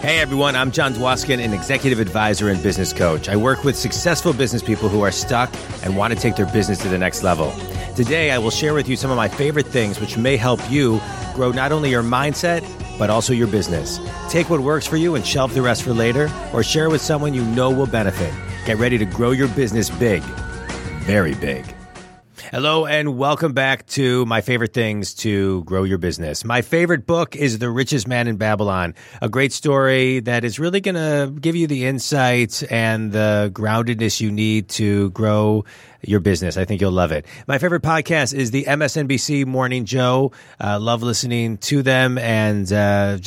Hey everyone, I'm John Dwoskin, an executive advisor and business coach. I work with successful business people who are stuck and want to take their business to the next level. Today, I will share with you some of my favorite things which may help you grow not only your mindset, but also your business. Take what works for you and shelve the rest for later, or share with someone you know will benefit. Get ready to grow your business big, very big. Hello and welcome back to My Favorite Things to Grow Your Business. My favorite book is The Richest Man in Babylon, a great story that is really going to give you the insights and the groundedness you need to grow your business. I think you'll love it. My favorite podcast is the MSNBC Morning Joe. Love listening to them and I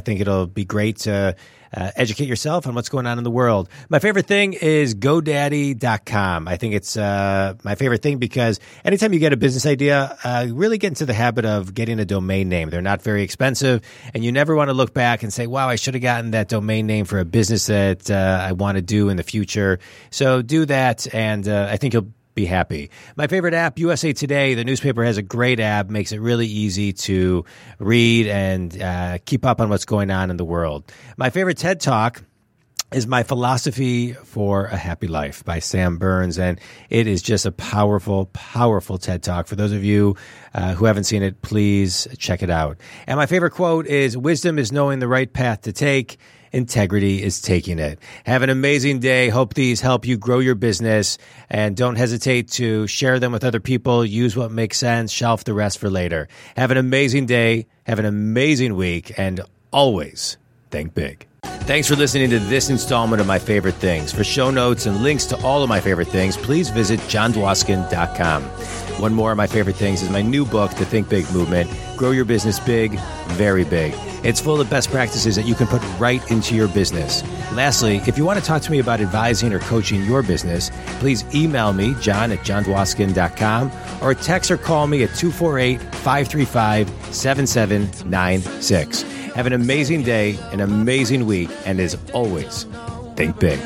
think it'll be great to educate yourself on what's going on in the world. My favorite thing is GoDaddy.com. I think it's my favorite thing because anytime you get a business idea, really get into the habit of getting a domain name. They're not very expensive, and you never want to look back and say, wow, I should have gotten that domain name for a business that I want to do in the future. So do that, and I think you'll be happy. My favorite app, USA Today. The newspaper has a great app, makes it really easy to read and keep up on what's going on in the world. My favorite TED Talk is My Philosophy for a Happy Life by Sam Burns, and it is just a powerful, powerful TED Talk. For those of you who haven't seen it, please check it out. And my favorite quote is, "Wisdom is knowing the right path to take. Integrity is taking it." Have an amazing day. Hope these help you grow your business, and don't hesitate to share them with other people. Use what makes sense. Shelf the rest for later. Have an amazing day. Have an amazing week, and always think big. Thanks for listening to this installment of My Favorite Things. For show notes and links to all of my favorite things, please visit johndwoskin.com. One more of my favorite things is my new book, The Think Big Movement, Grow Your Business Big, Very Big. It's full of best practices that you can put right into your business. Lastly, if you want to talk to me about advising or coaching your business, please email me, john@johndwoskin.com, or text or call me at 248-535-7796. Have an amazing day, an amazing week, and as always, think big.